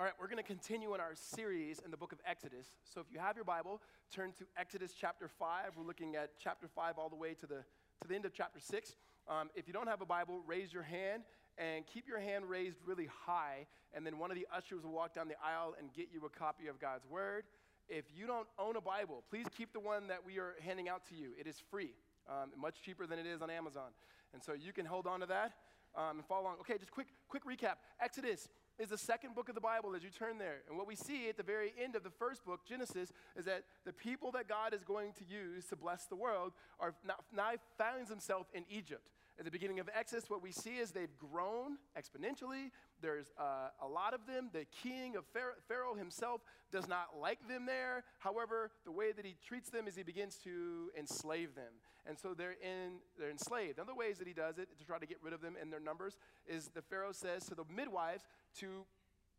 All right, we're going to continue in our series in the book of Exodus. So if you have your Bible, turn to Exodus chapter 5. We're looking at chapter 5 all the way to the end of chapter 6. If you don't have a Bible, raise your hand and keep your hand raised really high. And then one of the ushers will walk down the aisle and get you a copy of God's Word. If you don't own a Bible, please keep the one that we are handing out to you. It is free, much cheaper than it is on Amazon. And so you can hold on to that and follow along. Okay, just quick recap. Exodus is the second book of the Bible as you turn there. And what we see at the very end of the first book, Genesis, is that the people that God is going to use to bless the world are now finds himself in Egypt. At the beginning of Exodus, what we see is they've grown exponentially. There's a lot of them. The king of Pharaoh himself does not like them there. However, the way that he treats them is he begins to enslave them. And so they're enslaved. Other ways that he does it to try to get rid of them in their numbers is the Pharaoh says to the midwives to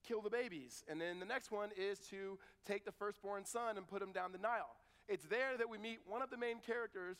kill the babies. And then the next one is to take the firstborn son and put him down the Nile. It's there that we meet one of the main characters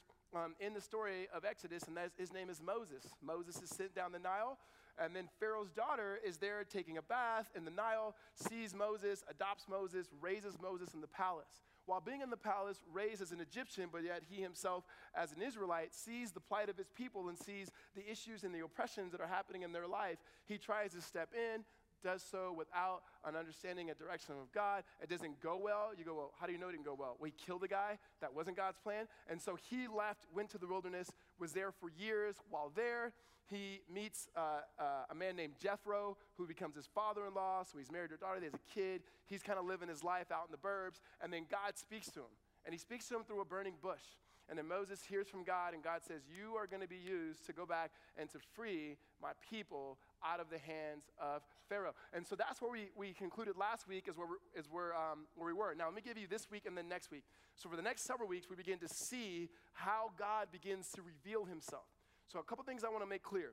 in the story of Exodus, and his name is Moses. Moses is sent down the Nile, and then Pharaoh's daughter is there taking a bath in the Nile, sees Moses, adopts Moses, raises Moses in the palace. While being in the palace, raised as an Egyptian, but yet he himself, as an Israelite, sees the plight of his people and sees the issues and the oppressions that are happening in their life. He tries to step in, does so without an understanding and direction of God. It doesn't go well. You go, well, how do you know it didn't go well? Well, he killed a guy. That wasn't God's plan. And so he left, went to the wilderness, was there for years. While there, he meets a man named Jethro, who becomes his father-in-law. So he's married to a daughter. He has a kid. He's kind of living his life out in the burbs. And then God speaks to him. And he speaks to him through a burning bush. And then Moses hears from God, and God says, you are going to be used to go back and to free my people out of the hands of Pharaoh. And so that's where we concluded last week is where we were. Now, let me give you this week and then next week. So for the next several weeks, we begin to see how God begins to reveal himself. So a couple things I want to make clear.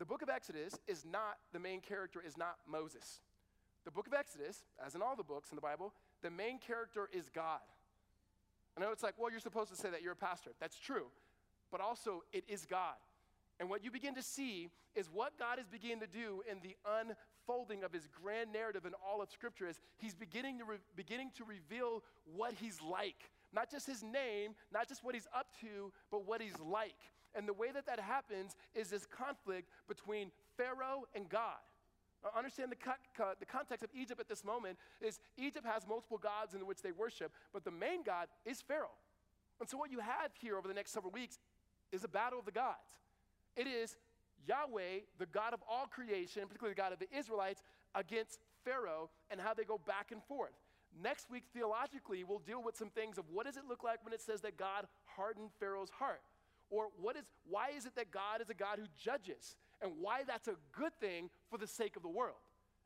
The book of Exodus is not, the main character is not Moses. The book of Exodus, as in all the books in the Bible, the main character is God. I know it's like, well, you're supposed to say that you're a pastor. That's true. But also, it is God. And what you begin to see is what God is beginning to do in the unfolding of his grand narrative in all of Scripture is he's beginning to reveal what he's like. Not just his name, not just what he's up to, but what he's like. And the way that that happens is this conflict between Pharaoh and God. Understand the context of Egypt at this moment is Egypt has multiple gods in which they worship, but the main god is Pharaoh. And so what you have here over the next several weeks is a battle of the gods. It is Yahweh, the God of all creation, particularly the God of the Israelites, against Pharaoh and how they go back and forth. Next week, theologically, we'll deal with some things of what does it look like when it says that God hardened Pharaoh's heart? Or why is it that God is a God who judges? And why that's a good thing for the sake of the world.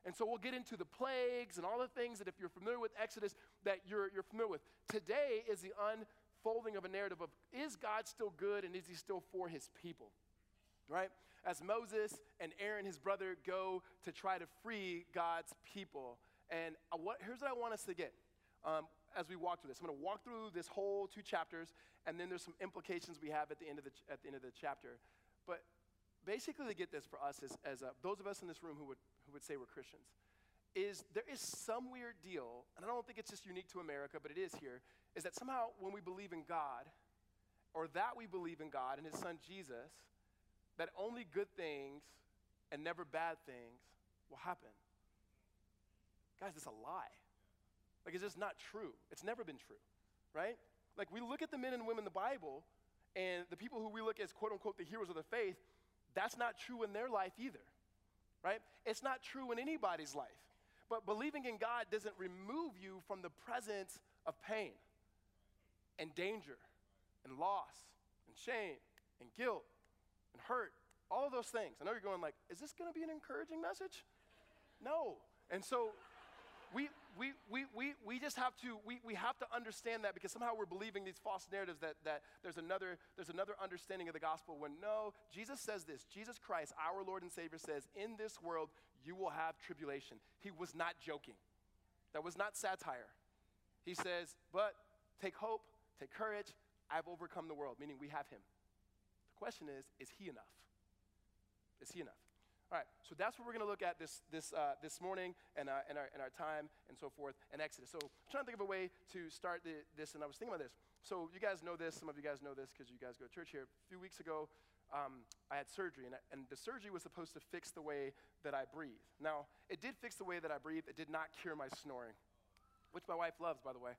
And so we'll get into the plagues and all the things that if you're familiar with Exodus that you're familiar with. Today is the unfolding of a narrative of is God still good and is he still for his people? Right? As Moses and Aaron, his brother, go to try to free God's people. And here's what I want us to get as we walk through this. I'm going to walk through this whole two chapters, and then there's some implications we have at the end of the chapter. But basically to get this for us as those of us in this room who would say we're Christians, is there is some weird deal, and I don't think it's just unique to America, but it is here, is that somehow when we believe in God, or that we believe in God and his son Jesus, that only good things and never bad things will happen. Guys, that's a lie. Like, it's just not true. It's never been true, right? Like, we look at the men and women in the Bible, and the people who we look as, quote-unquote, the heroes of the faith, that's not true in their life either, right? It's not true in anybody's life. But believing in God doesn't remove you from the presence of pain and danger and loss and shame and guilt and hurt, all of those things. I know you're going like, is this going to be an encouraging message? No. And so we just have to, we have to understand that because somehow we're believing these false narratives that there's another understanding of the gospel when no, Jesus says this, Jesus Christ, our Lord and Savior says, in this world you will have tribulation. He was not joking. That was not satire. He says, but take hope, take courage, I've overcome the world, meaning we have him. Question is he enough? Is he enough? All right, so that's what we're going to look at this morning and our time and so forth in Exodus. So I'm trying to think of a way to start this, and I was thinking about this. So you guys know this. Some of you guys know this because you guys go to church here. A few weeks ago, I had surgery, and the surgery was supposed to fix the way that I breathe. Now, it did fix the way that I breathe. It did not cure my snoring, which my wife loves, by the way.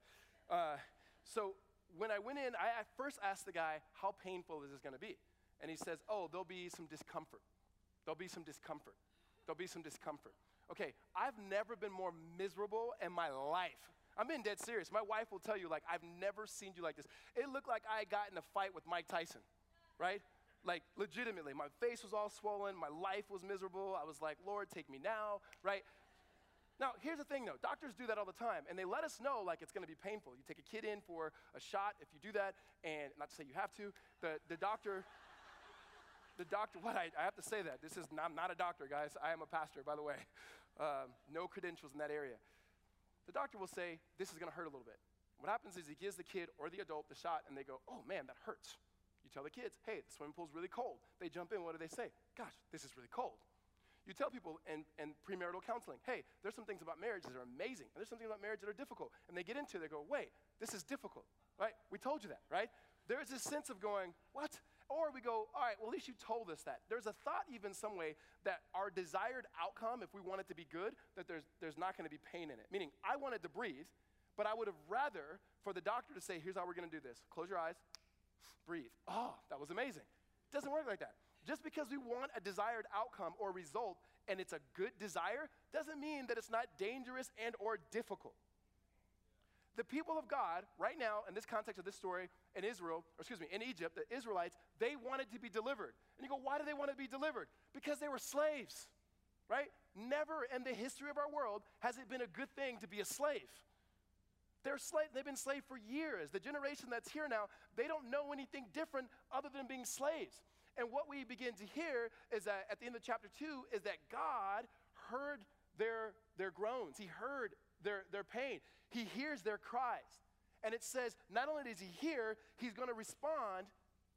So when I went in, I first asked the guy, how painful is this going to be? And he says, oh, there'll be some discomfort. There'll be some discomfort. There'll be some discomfort. Okay, I've never been more miserable in my life. I'm being dead serious. My wife will tell you, like, I've never seen you like this. It looked like I got in a fight with Mike Tyson, right? Like, legitimately, my face was all swollen. My life was miserable. I was like, Lord, take me now, right? Now, here's the thing, though. Doctors do that all the time, and they let us know, like, it's going to be painful. You take a kid in for a shot if you do that, and not to say you have to, the doctor, what, I have to say that. This is, I'm not a doctor, guys. I am a pastor, by the way. No credentials in that area. The doctor will say, this is going to hurt a little bit. What happens is he gives the kid or the adult the shot, and they go, oh, man, that hurts. You tell the kids, hey, the swimming pool's really cold. They jump in. What do they say? Gosh, this is really cold. You tell people in premarital counseling, hey, there's some things about marriage that are amazing, and there's some things about marriage that are difficult. And they get into it. They go, wait, this is difficult, right? We told you that, right? There's this sense of going, what? Or we go, all right, well, at least you told us that. There's a thought even some way that our desired outcome, if we want it to be good, that there's not going to be pain in it. Meaning, I wanted to breathe, but I would have rather for the doctor to say, here's how we're going to do this. Close your eyes, breathe. Oh, that was amazing. It doesn't work like that. Just because we want a desired outcome or result and it's a good desire doesn't mean that it's not dangerous and or difficult. The people of God, right now, in this context of this story, in Egypt, the Israelites, they wanted to be delivered. And you go, why do they want to be delivered? Because they were slaves, right? Never in the history of our world has it been a good thing to be a slave. They've been slaves for years. The generation that's here now, they don't know anything different other than being slaves. And what we begin to hear is that at the end of chapter 2 is that God heard their groans. He heard their pain. He hears their cries. And it says, not only does he hear, he's going to respond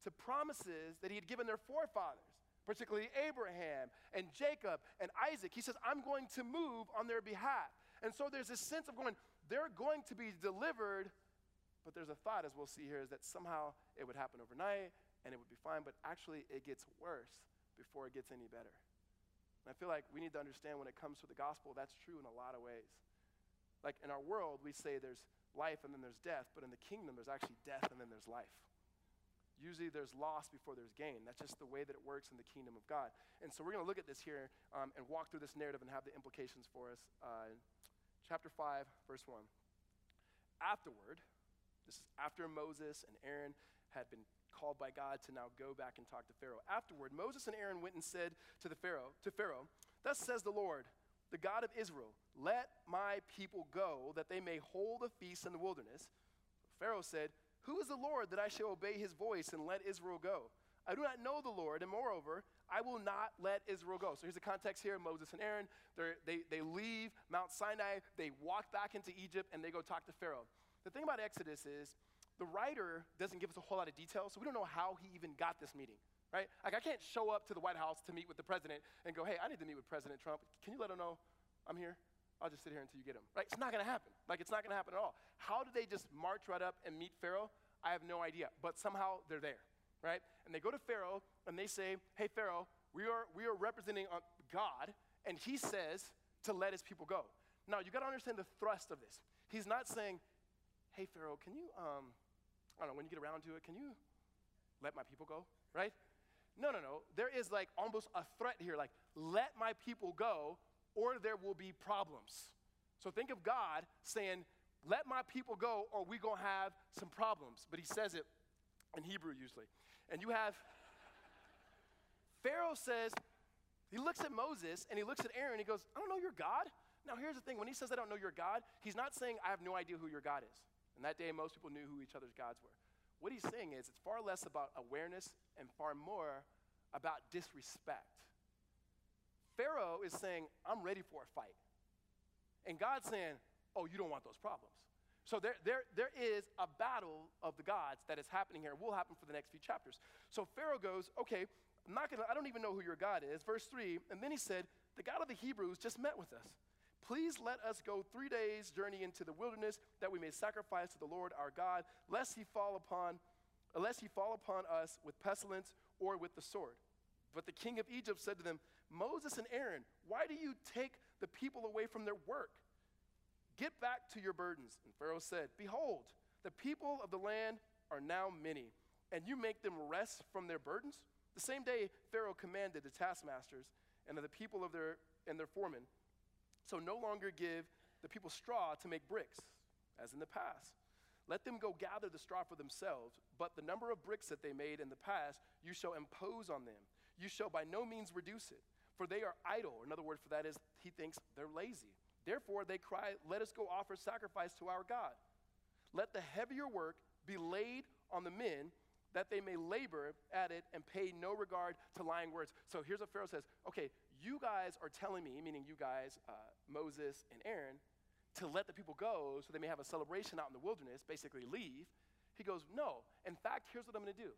to promises that he had given their forefathers, particularly Abraham and Jacob and Isaac. He says, I'm going to move on their behalf. And so there's this sense of going, they're going to be delivered, but there's a thought, as we'll see here, is that somehow it would happen overnight and it would be fine, but actually it gets worse before it gets any better. And I feel like we need to understand when it comes to the gospel, that's true in a lot of ways. Like in our world, we say there's life and then there's death, but in the kingdom, there's actually death and then there's life. Usually there's loss before there's gain. That's just the way that it works in the kingdom of God. And so we're going to look at this here and walk through this narrative and have the implications for us. Chapter 5, verse 1. Afterward, this is after Moses and Aaron had been called by God to now go back and talk to Pharaoh. Afterward, Moses and Aaron went and said to Pharaoh, thus says the Lord, the God of Israel, let my people go that they may hold a feast in the wilderness. Pharaoh said, who is the Lord that I shall obey his voice and let Israel go? I do not know the Lord, and moreover, I will not let Israel go. So here's the context here. Moses and Aaron, they leave Mount Sinai. They walk back into Egypt, and they go talk to Pharaoh. The thing about Exodus is the writer doesn't give us a whole lot of detail, so we don't know how he even got this meeting. Right? Like, I can't show up to the White House to meet with the president and go, hey, I need to meet with President Trump. Can you let him know I'm here? I'll just sit here until you get him. Right? It's not going to happen. Like, it's not going to happen at all. How did they just march right up and meet Pharaoh? I have no idea. But somehow they're there. Right? And they go to Pharaoh, and they say, hey, Pharaoh, we are representing God, and he says to let his people go. Now, you got to understand the thrust of this. He's not saying, hey, Pharaoh, can you, I don't know, when you get around to it, can you let my people go? Right? No. There is like almost a threat here, like let my people go or there will be problems. So think of God saying, let my people go or we're going to have some problems. But he says it in Hebrew usually. And you have, Pharaoh says, he looks at Moses and he looks at Aaron. He goes, I don't know your God. Now here's the thing. When he says I don't know your God, he's not saying I have no idea who your God is. In that day, most people knew who each other's gods were. What he's saying is it's far less about awareness and far more about disrespect. Pharaoh is saying, I'm ready for a fight. And God's saying, oh, you don't want those problems. So there is a battle of the gods that is happening here. It will happen for the next few chapters. So Pharaoh goes, okay, I don't even know who your God is. Verse 3, and then he said, the God of the Hebrews just met with us. Please let us go 3 days' journey into the wilderness that we may sacrifice to the Lord our God, lest he fall upon us with pestilence or with the sword. But the king of Egypt said to them, Moses and Aaron, why do you take the people away from their work? Get back to your burdens. And Pharaoh said, behold, the people of the land are now many, and you make them rest from their burdens? The same day Pharaoh commanded the taskmasters and the people of their foremen, so no longer give the people straw to make bricks, as in the past. Let them go gather the straw for themselves, but the number of bricks that they made in the past you shall impose on them. You shall by no means reduce it, for they are idle. Another word for that is he thinks they're lazy. Therefore they cry, let us go offer sacrifice to our God. Let the heavier work be laid on the men, that they may labor at it and pay no regard to lying words. So here's what Pharaoh says. Okay, you guys are telling me, meaning you guys, Moses and Aaron, to let the people go so they may have a celebration out in the wilderness, basically leave. He goes, no. In fact, here's what I'm going to do.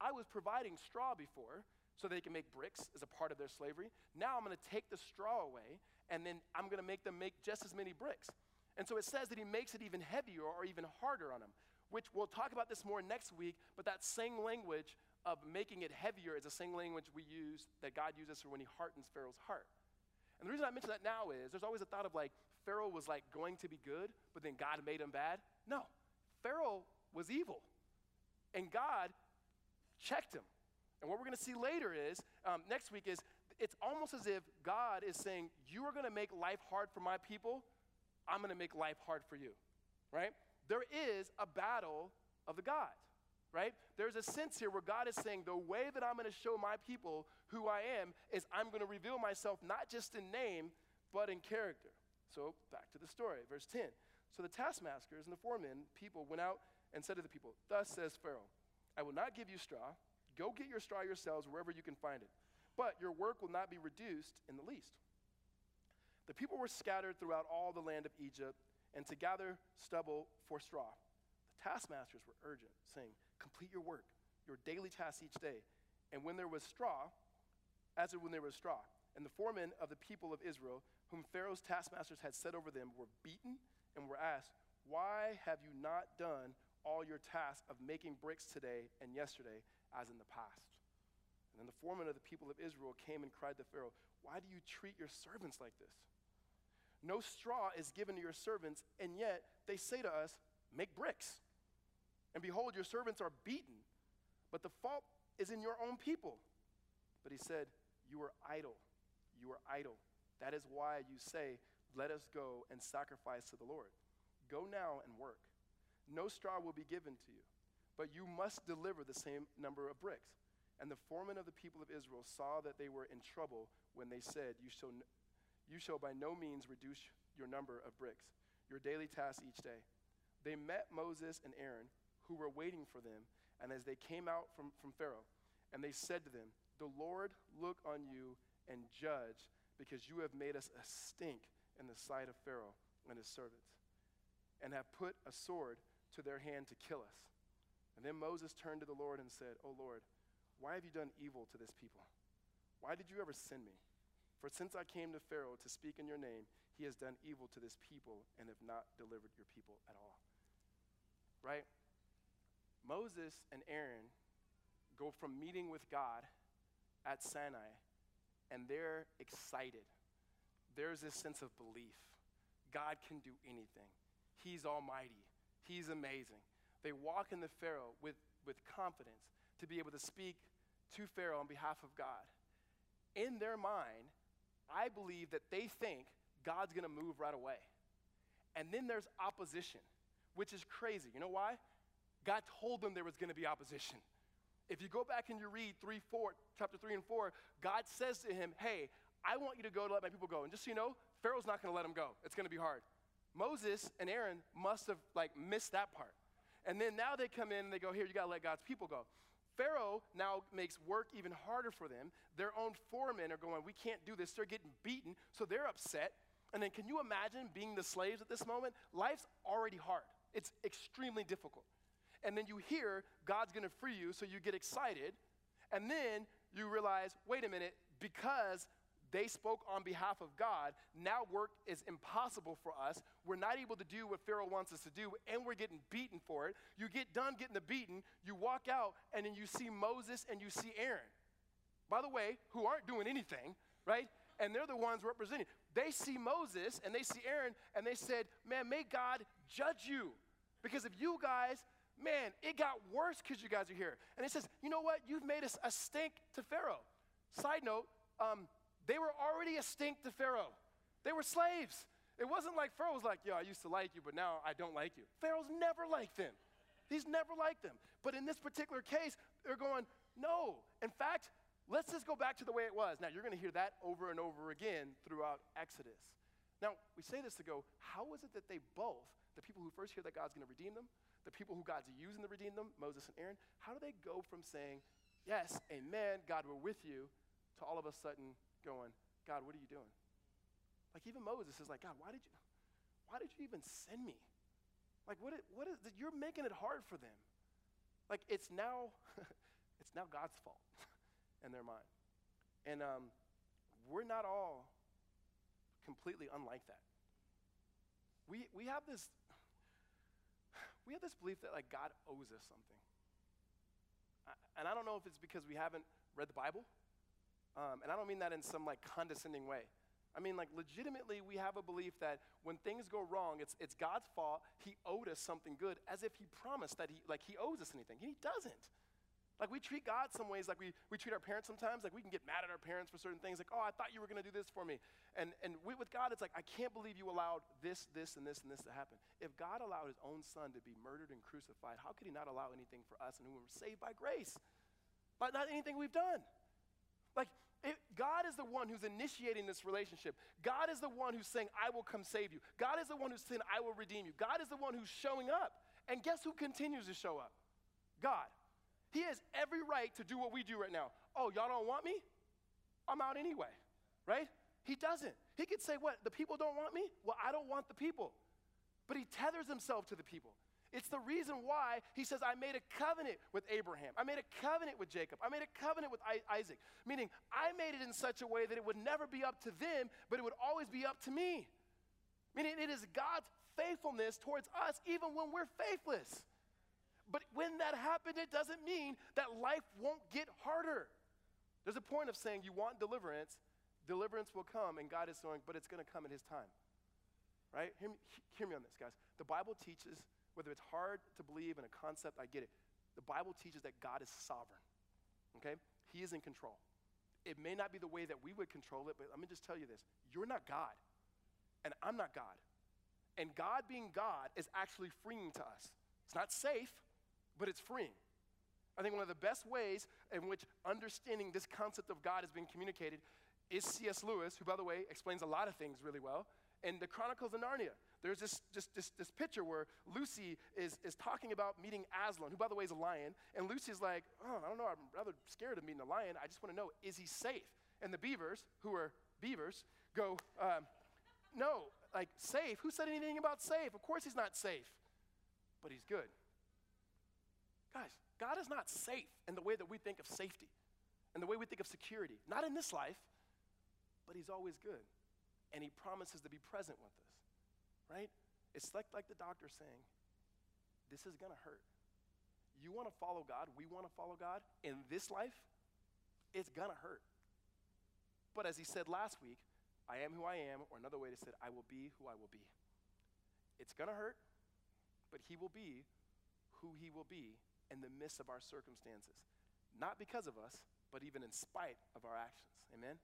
I was providing straw before so they can make bricks as a part of their slavery. Now I'm going to take the straw away, and then I'm going to make them make just as many bricks. And so it says that he makes it even heavier or even harder on them, which we'll talk about this more next week, but that same language of making it heavier is the same language we use, that God uses for when he hardens Pharaoh's heart. And the reason I mention that now is there's always a thought of like, Pharaoh was like going to be good, but then God made him bad. No, Pharaoh was evil, and God checked him. And what we're going to see later is, next week is, it's almost as if God is saying, you are going to make life hard for my people, I'm going to make life hard for you, right? There is a battle of the gods, right? There's a sense here where God is saying, the way that I'm going to show my people who I am is I'm going to reveal myself not just in name, but in character. So back to the story, verse 10. So the taskmasters and the foremen people went out and said to the people, thus says Pharaoh, I will not give you straw. Go get your straw yourselves wherever you can find it. But your work will not be reduced in the least. The people were scattered throughout all the land of Egypt, and to gather stubble for straw. The taskmasters were urgent, saying, complete your work, your daily tasks each day. And when there was straw, and the foremen of the people of Israel, whom Pharaoh's taskmasters had set over them, were beaten and were asked, why have you not done all your tasks of making bricks today and yesterday as in the past? And then the foreman of the people of Israel came and cried to Pharaoh, why do you treat your servants like this? No straw is given to your servants, and yet they say to us, make bricks. And behold, your servants are beaten, but the fault is in your own people. But he said, you are idle. You are idle. That is why you say, let us go and sacrifice to the Lord. Go now and work. No straw will be given to you, but you must deliver the same number of bricks. And the foreman of the people of Israel saw that they were in trouble when they said, You shall by no means reduce your number of bricks, your daily tasks each day. They met Moses and Aaron, who were waiting for them, and as they came out from Pharaoh, and they said to them, the Lord look on you and judge, because you have made us a stink in the sight of Pharaoh and his servants, and have put a sword to their hand to kill us. And then Moses turned to the Lord and said, O Lord, why have you done evil to this people? Why did you ever send me? For since I came to Pharaoh to speak in your name, he has done evil to this people and have not delivered your people at all. Right? Moses and Aaron go from meeting with God at Sinai, and they're excited. There's this sense of belief. God can do anything. He's almighty. He's amazing. They walk in the Pharaoh with confidence to be able to speak to Pharaoh on behalf of God. In their mind, I believe that they think God's going to move right away. And then there's opposition, which is crazy. You know why? God told them there was going to be opposition. If you go back and you read chapter 3 and 4, God says to him, hey, I want you to go to let my people go. And just so you know, Pharaoh's not going to let them go. It's going to be hard. Moses and Aaron must have missed that part. And then now they come in and they go, here, you got to let God's people go. Pharaoh now makes work even harder for them. Their own foremen are going, we can't do this. They're getting beaten, so they're upset. And then can you imagine being the slaves at this moment? Life's already hard. It's extremely difficult. And then you hear God's going to free you, so you get excited. And then you realize, wait a minute, because they spoke on behalf of God, now work is impossible for us. We're not able to do what Pharaoh wants us to do, and we're getting beaten for it. You get done getting the beating, you walk out, and then you see Moses and you see Aaron. By the way, who aren't doing anything, right? And they're the ones representing. They see Moses and they see Aaron, and they said, man, may God judge you. Because if you guys, man, it got worse because you guys are here. And it says, you know what? You've made us a stink to Pharaoh. Side note, they were already a stink to Pharaoh. They were slaves. It wasn't like Pharaoh was like, yo, I used to like you, but now I don't like you. Pharaoh's never liked them. He's never liked them. But in this particular case, they're going, no. In fact, let's just go back to the way it was. Now, you're going to hear that over and over again throughout Exodus. Now, we say this to go, how is it that they both, the people who first hear that God's going to redeem them, the people who God's using to redeem them, Moses and Aaron, how do they go from saying, yes, amen, God, we're with you, to all of a sudden going, God, what are you doing? Like, even Moses is like, God, why did you even send me? Like, what is, you're making it hard for them. Like, it's now, it's now God's fault in their mind. And we're not all completely unlike that. We have this belief that, like, God owes us something. And I don't know if it's because we haven't read the Bible. And I don't mean that in some, like, condescending way. I mean, like, legitimately, we have a belief that when things go wrong, it's God's fault. He owed us something good, as if he promised that he owes us anything. He doesn't. Like, we treat God some ways like we treat our parents sometimes. Like, we can get mad at our parents for certain things. Like, oh, I thought you were going to do this for me. And with God, it's like, I can't believe you allowed this, and this to happen. If God allowed his own son to be murdered and crucified, how could he not allow anything for us and who were saved by grace? But not anything we've done. Like, God is the one who's initiating this relationship. God is the one who's saying, I will come save you. God is the one who's saying, I will redeem you. God is the one who's showing up. And guess who continues to show up? God. He has every right to do what we do right now. Oh, y'all don't want me? I'm out anyway, right? He doesn't. He could say, what, the people don't want me? Well, I don't want the people. But he tethers himself to the people. It's the reason why he says, I made a covenant with Abraham. I made a covenant with Jacob. I made a covenant with Isaac, meaning I made it in such a way that it would never be up to them, but it would always be up to me. Meaning it is God's faithfulness towards us even when we're faithless. But when that happened, it doesn't mean that life won't get harder. There's a point of saying you want deliverance. Deliverance will come, and God is saying, but it's going to come at his time. Right? Hear me on this, guys. The Bible teaches, whether it's hard to believe in a concept, I get it. The Bible teaches that God is sovereign. Okay? He is in control. It may not be the way that we would control it, but let me just tell you this. You're not God, and I'm not God. And God being God is actually freeing to us. It's not safe, but it's freeing. I think one of the best ways in which understanding this concept of God is being communicated is C.S. Lewis, who, by the way, explains a lot of things really well. In the Chronicles of Narnia, there's this picture where Lucy is talking about meeting Aslan, who, by the way, is a lion. And Lucy's like, oh, I don't know, I'm rather scared of meeting a lion. I just want to know, is he safe? And the beavers, who are beavers, go, no, like, safe? Who said anything about safe? Of course he's not safe, but he's good. Guys, God is not safe in the way that we think of safety and the way we think of security. Not in this life, but he's always good. And he promises to be present with us, right? It's like the doctor saying, this is going to hurt. You want to follow God, we want to follow God. In this life, it's going to hurt. But as he said last week, I am who I am, or another way to say it, I will be who I will be. It's going to hurt, but he will be who he will be in the midst of our circumstances. Not because of us, but even in spite of our actions. Amen?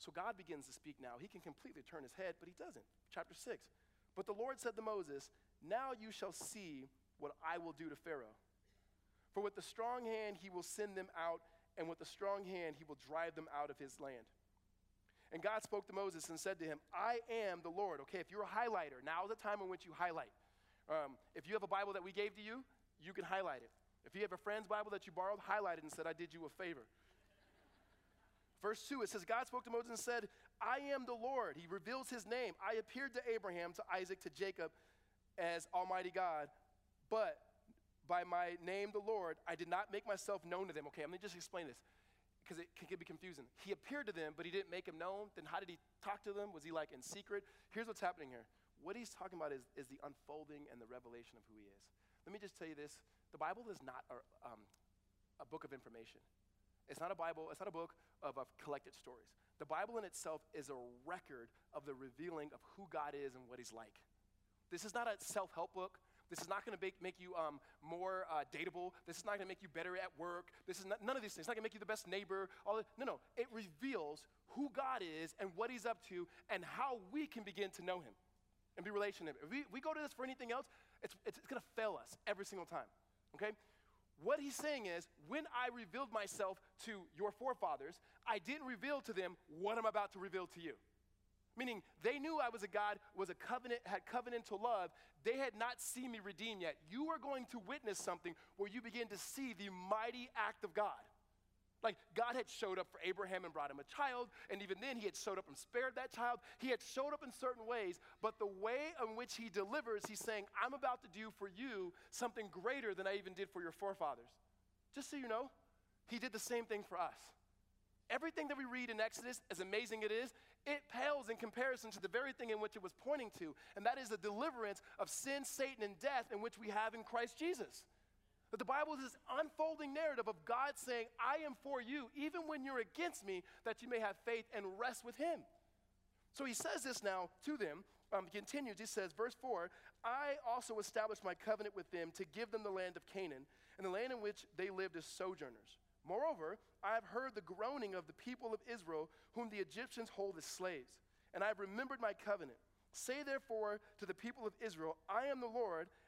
So God begins to speak now. He can completely turn his head, but he doesn't. Chapter 6. But the Lord said to Moses, now you shall see what I will do to Pharaoh. For with the strong hand he will send them out, and with the strong hand he will drive them out of his land. And God spoke to Moses and said to him, I am the Lord. Okay, if you're a highlighter, now is the time in which you highlight. If you have a Bible that we gave to you, you can highlight it. If you have a friend's Bible that you borrowed, highlight it and said, I did you a favor. Verse 2, it says, God spoke to Moses and said, I am the Lord. He reveals his name. I appeared to Abraham, to Isaac, to Jacob as Almighty God, but by my name, the Lord, I did not make myself known to them. Okay, let me just explain this. because it can be confusing. He appeared to them, but he didn't make them known. Then how did he talk to them? Was he like in secret? Here's what's happening here. What he's talking about is the unfolding and the revelation of who he is. Let me just tell you this. The Bible is not a book of information. It's not a Bible. It's not a book of collected stories. The Bible in itself is a record of the revealing of who God is and what he's like. This is not a self-help book. This is not going to make you more dateable. This is not going to make you better at work. This is not, none of these things. It's not going to make you the best neighbor. No. It reveals who God is and what he's up to and how we can begin to know him and be relational to him. If we go to this for anything else, it's going to fail us every single time, okay? What he's saying is, when I revealed myself to your forefathers, I didn't reveal to them what I'm about to reveal to you. Meaning, they knew I was a God, was a covenant, had covenantal love. They had not seen me redeemed yet. You are going to witness something where you begin to see the mighty act of God. Like, God had showed up for Abraham and brought him a child, and even then he had showed up and spared that child. He had showed up in certain ways, but the way in which he delivers, he's saying, I'm about to do for you something greater than I even did for your forefathers. Just so you know, he did the same thing for us. Everything that we read in Exodus, as amazing it is, it pales in comparison to the very thing in which it was pointing to, and that is the deliverance of sin, Satan, and death in which we have in Christ Jesus. But the Bible is this unfolding narrative of God saying, I am for you, even when you're against me, that you may have faith and rest with him. So he says this now to them, continues, he says, verse 4, I also established my covenant with them to give them the land of Canaan, and the land in which they lived as sojourners. Moreover, I have heard the groaning of the people of Israel, whom the Egyptians hold as slaves, and I have remembered my covenant. Say therefore to the people of Israel, I am the Lord,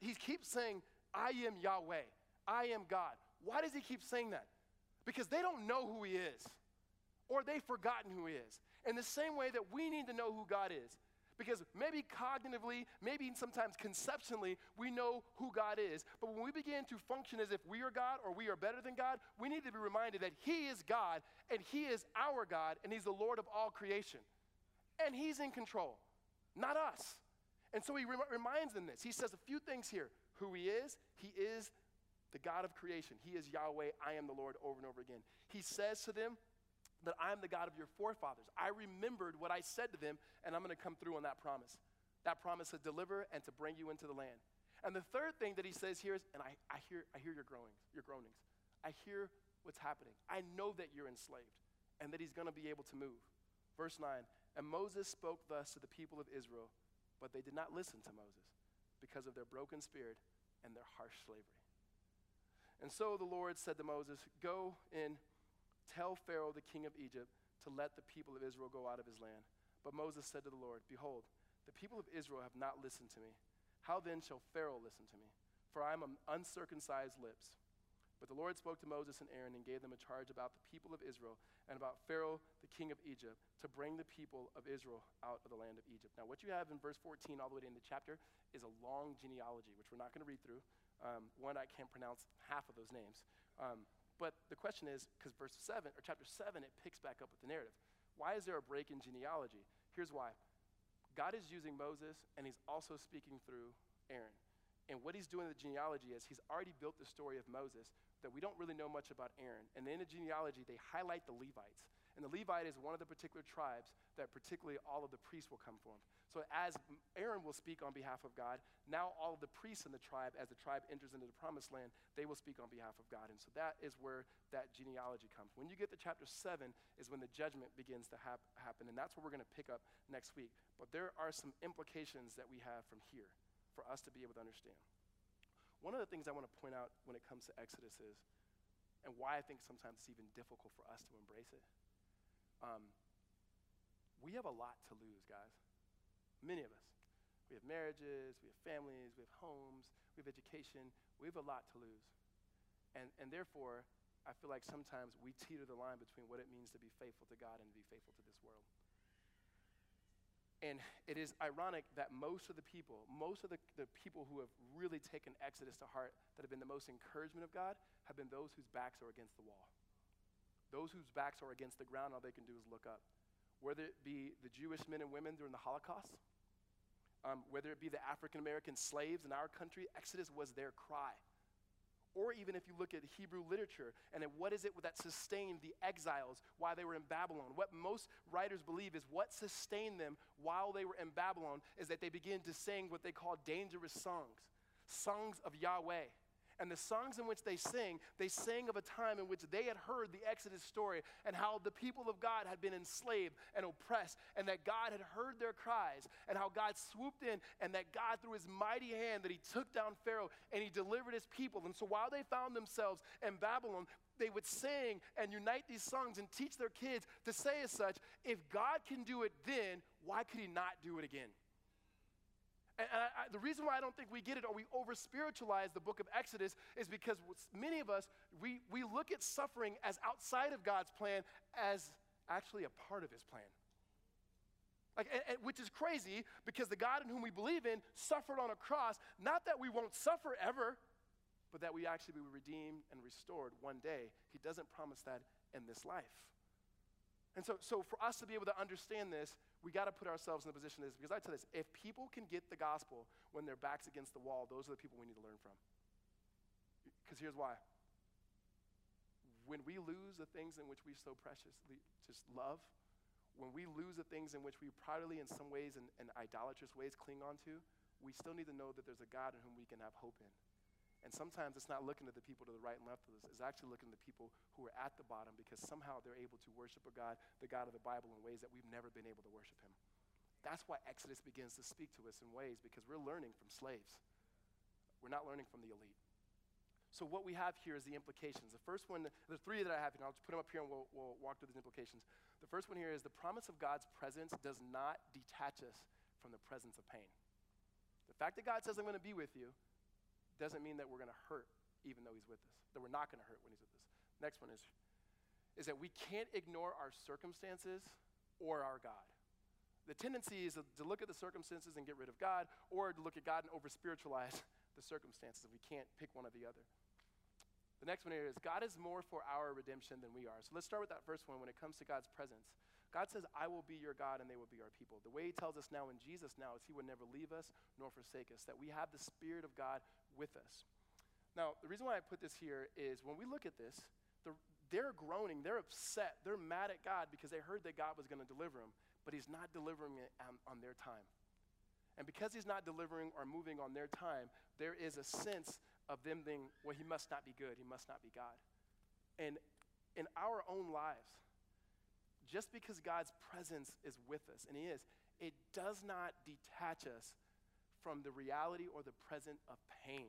He keeps saying, I am Yahweh. I am God. Why does he keep saying that? Because they don't know who he is, or they've forgotten who he is. In the same way that we need to know who God is, because maybe cognitively, maybe sometimes conceptually, we know who God is. But when we begin to function as if we are God or we are better than God, we need to be reminded that he is God, and he is our God, and he's the Lord of all creation. And he's in control, not us. And so he reminds them this. He says a few things here. Who he is the God of creation. He is Yahweh, I am the Lord, over and over again. He says to them that I am the God of your forefathers. I remembered what I said to them, and I'm going to come through on that promise. That promise to deliver and to bring you into the land. And the third thing that he says here is, and I hear your groanings, I hear what's happening. I know that you're enslaved and that he's going to be able to move. Verse 9, and Moses spoke thus to the people of Israel, but they did not listen to Moses because of their broken spirit and their harsh slavery. And so the Lord said to Moses, go in, tell Pharaoh, the king of Egypt, to let the people of Israel go out of his land. But Moses said to the Lord, behold, the people of Israel have not listened to me. How then shall Pharaoh listen to me? For I am of uncircumcised lips. But the Lord spoke to Moses and Aaron and gave them a charge about the people of Israel and about Pharaoh, the king of Egypt, to bring the people of Israel out of the land of Egypt. Now, what you have in verse 14 all the way to the end of the chapter is a long genealogy, which we're not going to read through. One, I can't pronounce half of those names. But the question is, because verse 7, or chapter 7, it picks back up with the narrative. Why is there a break in genealogy? Here's why. God is using Moses, and he's also speaking through Aaron. And what he's doing in the genealogy is he's already built the story of Moses that we don't really know much about Aaron. And in the genealogy, they highlight the Levites. And the Levite is one of the particular tribes that particularly all of the priests will come from. So as Aaron will speak on behalf of God, now all of the priests in the tribe, as the tribe enters into the promised land, they will speak on behalf of God. And so that is where that genealogy comes. When you get to chapter 7 is when the judgment begins to happen. And that's what we're going to pick up next week. But there are some implications that we have from here for us to be able to understand. One of the things I want to point out when it comes to Exodus is, and why I think sometimes it's even difficult for us to embrace it, we have a lot to lose, guys. Many of us. We have marriages, we have families, we have homes, we have education. We have a lot to lose. And therefore, I feel like sometimes we teeter the line between what it means to be faithful to God and to be faithful to this world. And it is ironic that most of the people who have really taken Exodus to heart, that have been the most encouragement of God, have been those whose backs are against the wall. Those whose backs are against the ground, all they can do is look up. Whether it be the Jewish men and women during the Holocaust, whether it be the African-American slaves in our country, Exodus was their cry. Or even if you look at Hebrew literature, and then what is it that sustained the exiles while they were in Babylon? What most writers believe is what sustained them while they were in Babylon is that they began to sing what they call dangerous songs, songs of Yahweh. And the songs in which they sang of a time in which they had heard the Exodus story and how the people of God had been enslaved and oppressed, and that God had heard their cries, and how God swooped in, and that God, through his mighty hand, that he took down Pharaoh and he delivered his people. And so while they found themselves in Babylon, they would sing and unite these songs and teach their kids to say as such, if God can do it then, why could he not do it again? And the reason why I don't think we get it or we over-spiritualize the book of Exodus is because many of us, we look at suffering as outside of God's plan as actually a part of his plan. Like, which is crazy because the God in whom we believe in suffered on a cross, not that we won't suffer ever, but that we actually be redeemed and restored one day. He doesn't promise that in this life. And so for us to be able to understand this, we got to put ourselves in the position of this, because I tell this, if people can get the gospel when their back's against the wall, those are the people we need to learn from. Because here's why. When we lose the things in which we so preciously just love, when we lose the things in which we proudly in some ways and idolatrous ways cling on to, we still need to know that there's a God in whom we can have hope in. And sometimes it's not looking at the people to the right and left of us. It's actually looking at the people who are at the bottom, because somehow they're able to worship a God, the God of the Bible, in ways that we've never been able to worship him. That's why Exodus begins to speak to us in ways, because we're learning from slaves. We're not learning from the elite. So what we have here is the implications. The first one, there's three that I have, and I'll just put them up here and we'll walk through these implications. The first one here is the promise of God's presence does not detach us from the presence of pain. The fact that God says, I'm going to be with you, doesn't mean that we're going to hurt even though he's with us, that we're not going to hurt when he's with us. Next one is that we can't ignore our circumstances or our God. The tendency is to look at the circumstances and get rid of God, or to look at God and over-spiritualize the circumstances. We can't pick one or the other. The next one here is God is more for our redemption than we are. So let's start with that first one when it comes to God's presence. God says, I will be your God and they will be our people. The way he tells us now in Jesus now is he will never leave us nor forsake us, that we have the Spirit of God with us. Now, the reason why I put this here is when we look at this, they're groaning, they're upset, they're mad at God because they heard that God was going to deliver them, but he's not delivering it on their time. And because he's not delivering or moving on their time, there is a sense of them thinking, well, he must not be good. He must not be God. And in our own lives, just because God's presence is with us, and he is, it does not detach us from the reality or the presence of pain,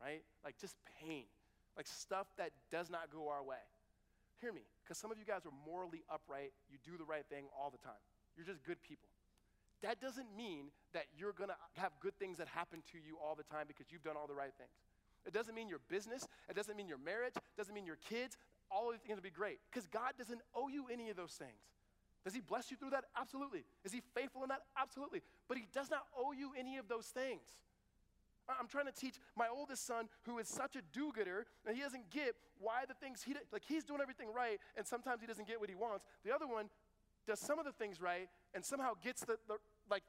right? Like just pain, like stuff that does not go our way. Hear me, because some of you guys are morally upright. You do the right thing all the time. You're just good people. That doesn't mean that you're going to have good things that happen to you all the time because you've done all the right things. It doesn't mean your business. It doesn't mean your marriage. It doesn't mean your kids. All of these things will be great because God doesn't owe you any of those things. Does he bless you through that? Absolutely. Is he faithful in that? Absolutely. But he does not owe you any of those things. I'm trying to teach my oldest son, who is such a do-gooder, and he doesn't get why the things he's doing everything right, and sometimes he doesn't get what he wants. The other one does some of the things right and somehow gets the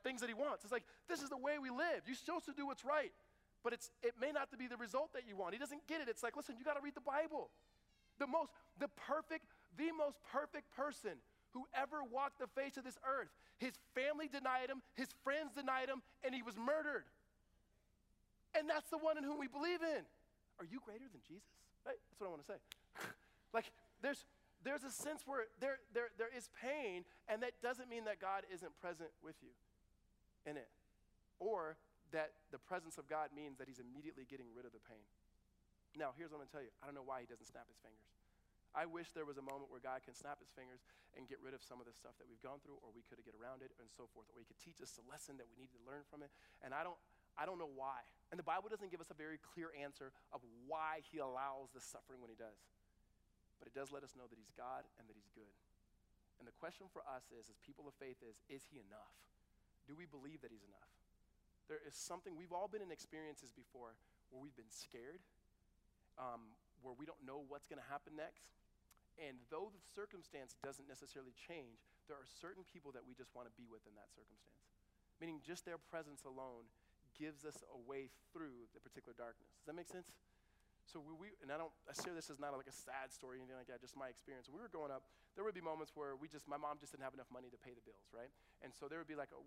things that he wants. It's like, this is the way we live. You're supposed to do what's right, but it may not be the result that you want. He doesn't get it. It's like, listen, you got to read the Bible. The most perfect person who ever walked the face of this earth. His family denied him, his friends denied him, and he was murdered. And that's the one in whom we believe in. Are you greater than Jesus? Right? That's what I want to say. Like, there's a sense where there is pain, and that doesn't mean that God isn't present with you in it, or that the presence of God means that he's immediately getting rid of the pain. Now, here's what I'm going to tell you. I don't know why he doesn't snap his fingers. I wish there was a moment where God can snap his fingers and get rid of some of the stuff that we've gone through, or we could get around it and so forth, or he could teach us a lesson that we needed to learn from it, and I don't know why. And the Bible doesn't give us a very clear answer of why he allows the suffering when he does. but it does let us know that he's God and that he's good. And the question for us is, as people of faith, is he enough? Do we believe that he's enough? There is something, we've all been in experiences before where we've been scared, where we don't know what's going to happen next. And though the circumstance doesn't necessarily change, there are certain people that we just want to be with in that circumstance. Meaning just their presence alone gives us a way through the particular darkness. Does that make sense? So I share this as not like a sad story or anything like that, just my experience. When we were growing up, there would be moments where my mom just didn't have enough money to pay the bills, right? And so there would be like a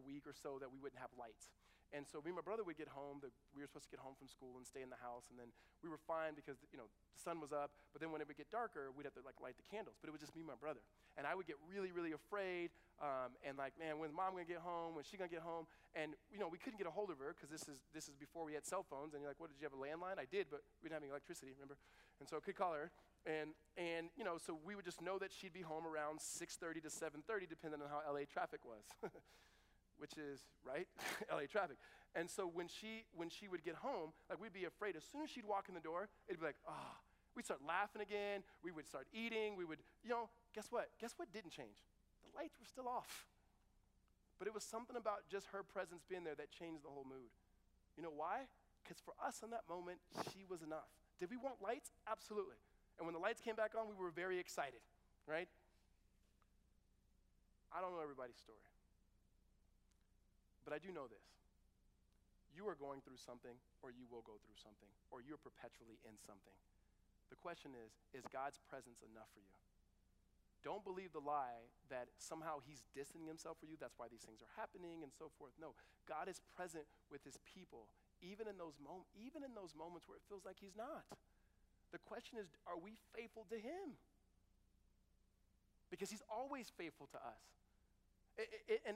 week or so that we wouldn't have lights. And so me and my brother would get home, we were supposed to get home from school and stay in the house, and then we were fine because, the sun was up, but then when it would get darker, we'd have to light the candles, but it was just me and my brother. And I would get really, really afraid, and man, when's mom gonna get home? When's she gonna get home? And we couldn't get a hold of her because this is before we had cell phones, and you're like, what, did you have a landline? I did, but we didn't have any electricity, remember? And so I could call her, and so we would just know that she'd be home around 6:30 to 7:30, depending on how LA traffic was. Which is, right, LA traffic. And so when she would get home, we'd be afraid. As soon as she'd walk in the door, it'd be we'd start laughing again, we would start eating, we would, guess what? Guess what didn't change? The lights were still off. But it was something about just her presence being there that changed the whole mood. You know why? Because for us in that moment, she was enough. Did we want lights? Absolutely. And when the lights came back on, we were very excited, right? I don't know everybody's story. But I do know this. You are going through something, or you will go through something, or you're perpetually in something. The question is God's presence enough for you? Don't believe the lie that somehow he's distancing himself for you, that's why these things are happening and so forth. No, God is present with his people, even in those moments where it feels like he's not. The question is, are we faithful to him? Because he's always faithful to us.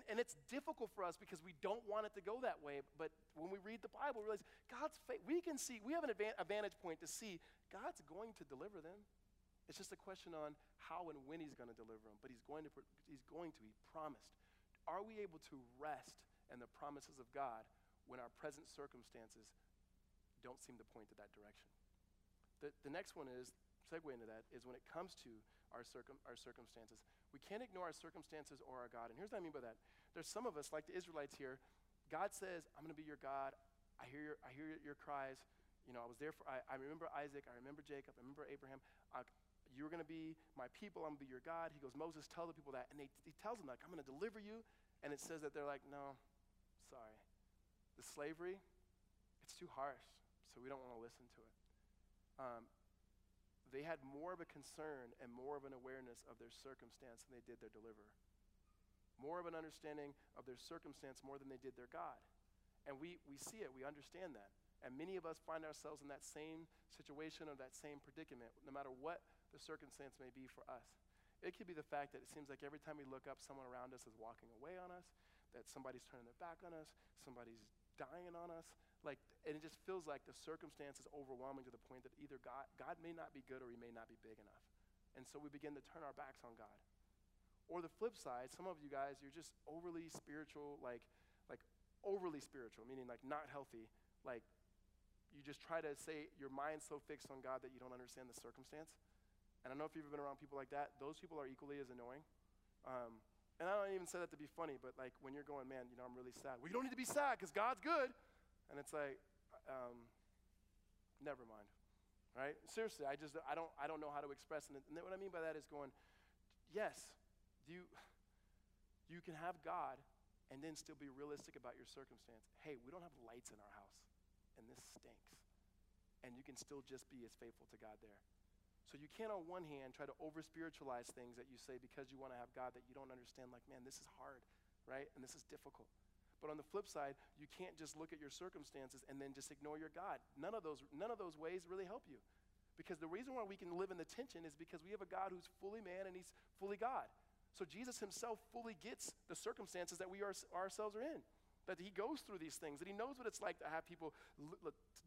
And it's difficult for us because we don't want it to go that way. But when we read the Bible, we realize God's faith. We can see, we have a vantage point to see God's going to deliver them. It's just a question on how and when he's going to deliver them. But he's going to, he promised. Are we able to rest in the promises of God when our present circumstances don't seem to point to that direction? The next one is, segue into that, is when it comes to our circumstances. We can't ignore our circumstances or our God. And here's what I mean by that. There's some of us, like the Israelites here, God says, I'm going to be your God. I hear your cries. I was there for, I remember Isaac. I remember Jacob. I remember Abraham. You're going to be my people. I'm going to be your God. He goes, Moses, tell the people that. And he tells them, I'm going to deliver you. And it says that they're like, no, sorry. The slavery, it's too harsh. So we don't want to listen to it. They had more of a concern and more of an awareness of their circumstance than they did their deliverer. More of an understanding of their circumstance more than they did their God. And we see it, we understand that. And many of us find ourselves in that same situation or that same predicament, no matter what the circumstance may be for us. It could be the fact that it seems like every time we look up, someone around us is walking away on us, that somebody's turning their back on us, somebody's dying on us, and it just feels like the circumstance is overwhelming to the point that either God may not be good or he may not be big enough. And so we begin to turn our backs on God. Or the flip side, some of you guys, you're just overly spiritual, overly spiritual, meaning not healthy. You just try to say your mind's so fixed on God that you don't understand the circumstance. And I know if you've ever been around people like that, those people are equally as annoying. And I don't even say that to be funny, but when you're going, man, I'm really sad. Well, you don't need to be sad because God's good. And it's never mind, right? Seriously, I don't know how to express it. And what I mean by that is going, yes, you can have God and then still be realistic about your circumstance. Hey, we don't have lights in our house, and this stinks. And you can still just be as faithful to God there. So you can't on one hand try to over-spiritualize things that you say because you want to have God that you don't understand, man, this is hard, right? And this is difficult. But on the flip side, you can't just look at your circumstances and then just ignore your God. None of those ways really help you. Because the reason why we can live in the tension is because we have a God who's fully man and he's fully God. So Jesus himself fully gets the circumstances that we ourselves are in. That he goes through these things, that he knows what it's like to have people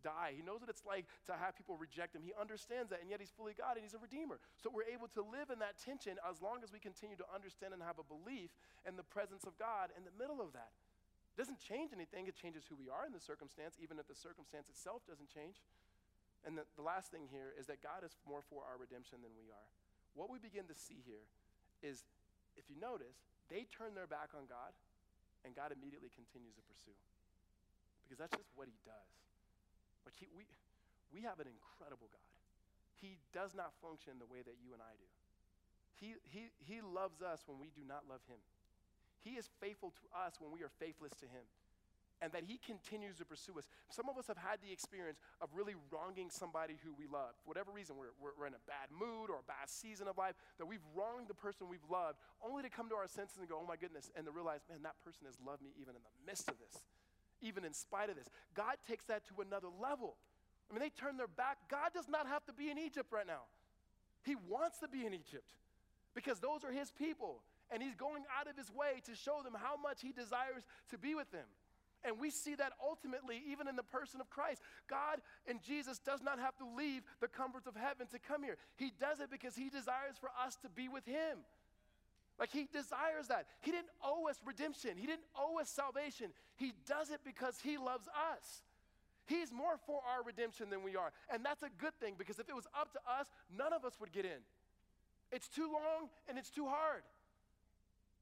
die. He knows what it's like to have people reject him. He understands that, and yet he's fully God, and he's a redeemer. So we're able to live in that tension as long as we continue to understand and have a belief in the presence of God in the middle of that. It doesn't change anything. It changes who we are in the circumstance, even if the circumstance itself doesn't change. And the last thing here is that God is more for our redemption than we are. What we begin to see here is, if you notice, they turn their back on God, and God immediately continues to pursue. Because that's just what he does. Like we have an incredible God. He does not function the way that you and I do. He loves us when we do not love him. He is faithful to us when we are faithless to him. And that he continues to pursue us. Some of us have had the experience of really wronging somebody who we love. For whatever reason, we're in a bad mood or a bad season of life, that we've wronged the person we've loved, only to come to our senses and go, oh my goodness, and to realize, man, that person has loved me even in the midst of this, even in spite of this. God takes that to another level. I mean, they turn their back. God does not have to be in Egypt right now. He wants to be in Egypt because those are his people, and he's going out of his way to show them how much he desires to be with them. And we see that ultimately even in the person of Christ. God and Jesus does not have to leave the comforts of heaven to come here. He does it because he desires for us to be with him. Like he desires that. He didn't owe us redemption. He didn't owe us salvation. He does it because he loves us. He's more for our redemption than we are. And that's a good thing, because if it was up to us, none of us would get in. It's too long and it's too hard.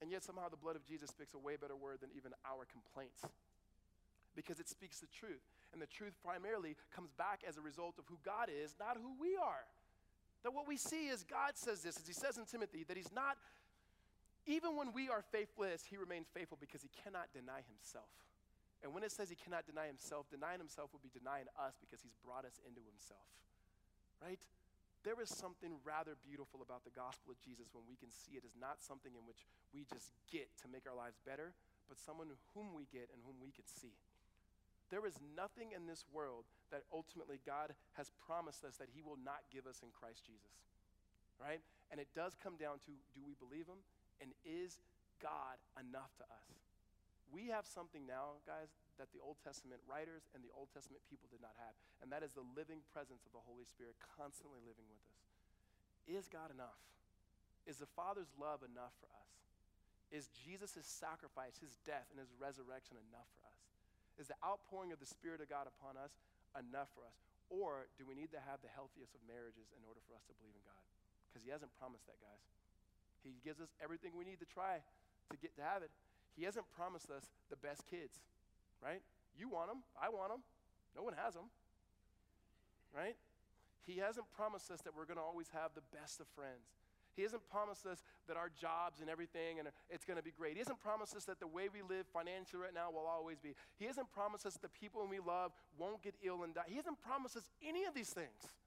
And yet somehow the blood of Jesus speaks a way better word than even our complaints, because it speaks the truth. And the truth primarily comes back as a result of who God is, not who we are. That what we see is God says this, as he says in Timothy, that he's not, even when we are faithless, he remains faithful because he cannot deny himself. And when it says he cannot deny himself, denying himself would be denying us, because he's brought us into himself, right? There is something rather beautiful about the gospel of Jesus when we can see it is not something in which we just get to make our lives better, but someone whom we get and whom we can see. There is nothing in this world that ultimately God has promised us that he will not give us in Christ Jesus, right? And it does come down to, do we believe him? And is God enough to us? We have something now, guys, that the Old Testament writers and the Old Testament people did not have, and that is the living presence of the Holy Spirit constantly living with us. Is God enough? Is the Father's love enough for us? Is Jesus' sacrifice, his death, and his resurrection enough for us? Is the outpouring of the Spirit of God upon us enough for us? Or do we need to have the healthiest of marriages in order for us to believe in God? Because he hasn't promised that, guys. He gives us everything we need to try to get to have it. He hasn't promised us the best kids, right? You want them. I want them. No one has them, right? He hasn't promised us that we're going to always have the best of friends. He hasn't promised us that our jobs and everything, and it's going to be great. He hasn't promised us that the way we live financially right now will always be. He hasn't promised us that the people we love won't get ill and die. He hasn't promised us any of these things.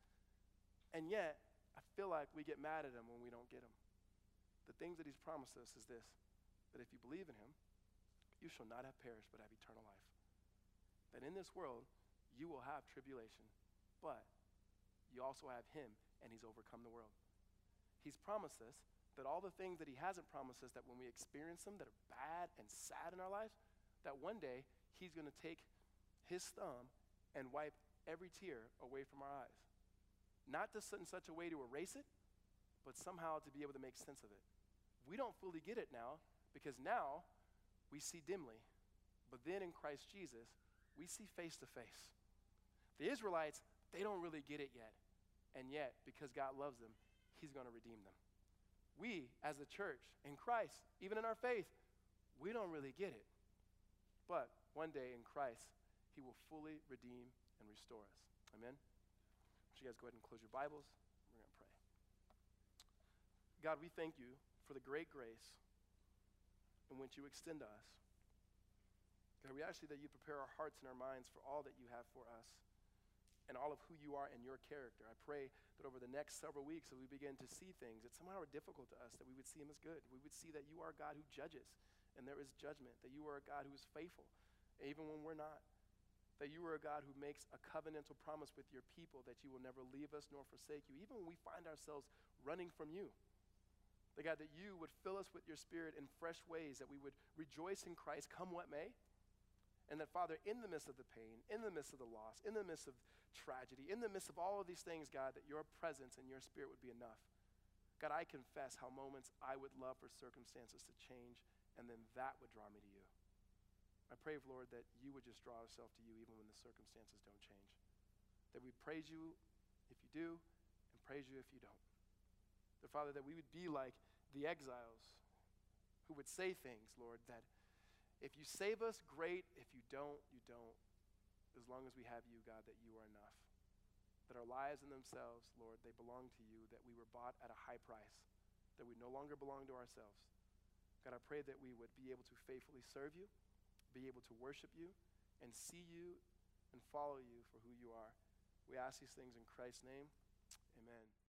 And yet, I feel like we get mad at him when we don't get him. The things that he's promised us is this, that if you believe in him, you shall not have perished but have eternal life. That in this world, you will have tribulation, but you also have him, and he's overcome the world. He's promised us that all the things that he hasn't promised us, that when we experience them that are bad and sad in our lives, that one day he's going to take his thumb and wipe every tear away from our eyes. Not just in such a way to erase it, but somehow to be able to make sense of it. We don't fully get it now, because now we see dimly, but then in Christ Jesus, we see face to face. The Israelites, they don't really get it yet, and yet, because God loves them, he's going to redeem them. We, as the church, in Christ, even in our faith, we don't really get it. But one day in Christ, he will fully redeem and restore us. Amen? Would you guys go ahead and close your Bibles? We're going to pray. God, we thank you for the great grace in which you extend to us. God, we ask you that you prepare our hearts and our minds for all that you have for us, and all of who you are and your character. I pray that over the next several weeks, as we begin to see things that somehow are difficult to us, that we would see him as good. We would see that you are a God who judges, and there is judgment, that you are a God who is faithful, even when we're not, that you are a God who makes a covenantal promise with your people that you will never leave us nor forsake you, even when we find ourselves running from you. That God, that you would fill us with your Spirit in fresh ways, that we would rejoice in Christ come what may. And that, Father, in the midst of the pain, in the midst of the loss, in the midst of tragedy, in the midst of all of these things, God, that your presence and your Spirit would be enough. God, I confess how moments I would love for circumstances to change, and then that would draw me to you. I pray, Lord, that you would just draw yourself to you even when the circumstances don't change. that we praise you if you do and praise you if you don't. Dear Father, that we would be like the exiles who would say things, Lord, that if you save us, great. If you don't, you don't. As long as we have you, God, that you are enough. That our lives in themselves, Lord, they belong to you, that we were bought at a high price, that we no longer belong to ourselves. God, I pray that we would be able to faithfully serve you, be able to worship you, and see you and follow you for who you are. We ask these things in Christ's name. Amen.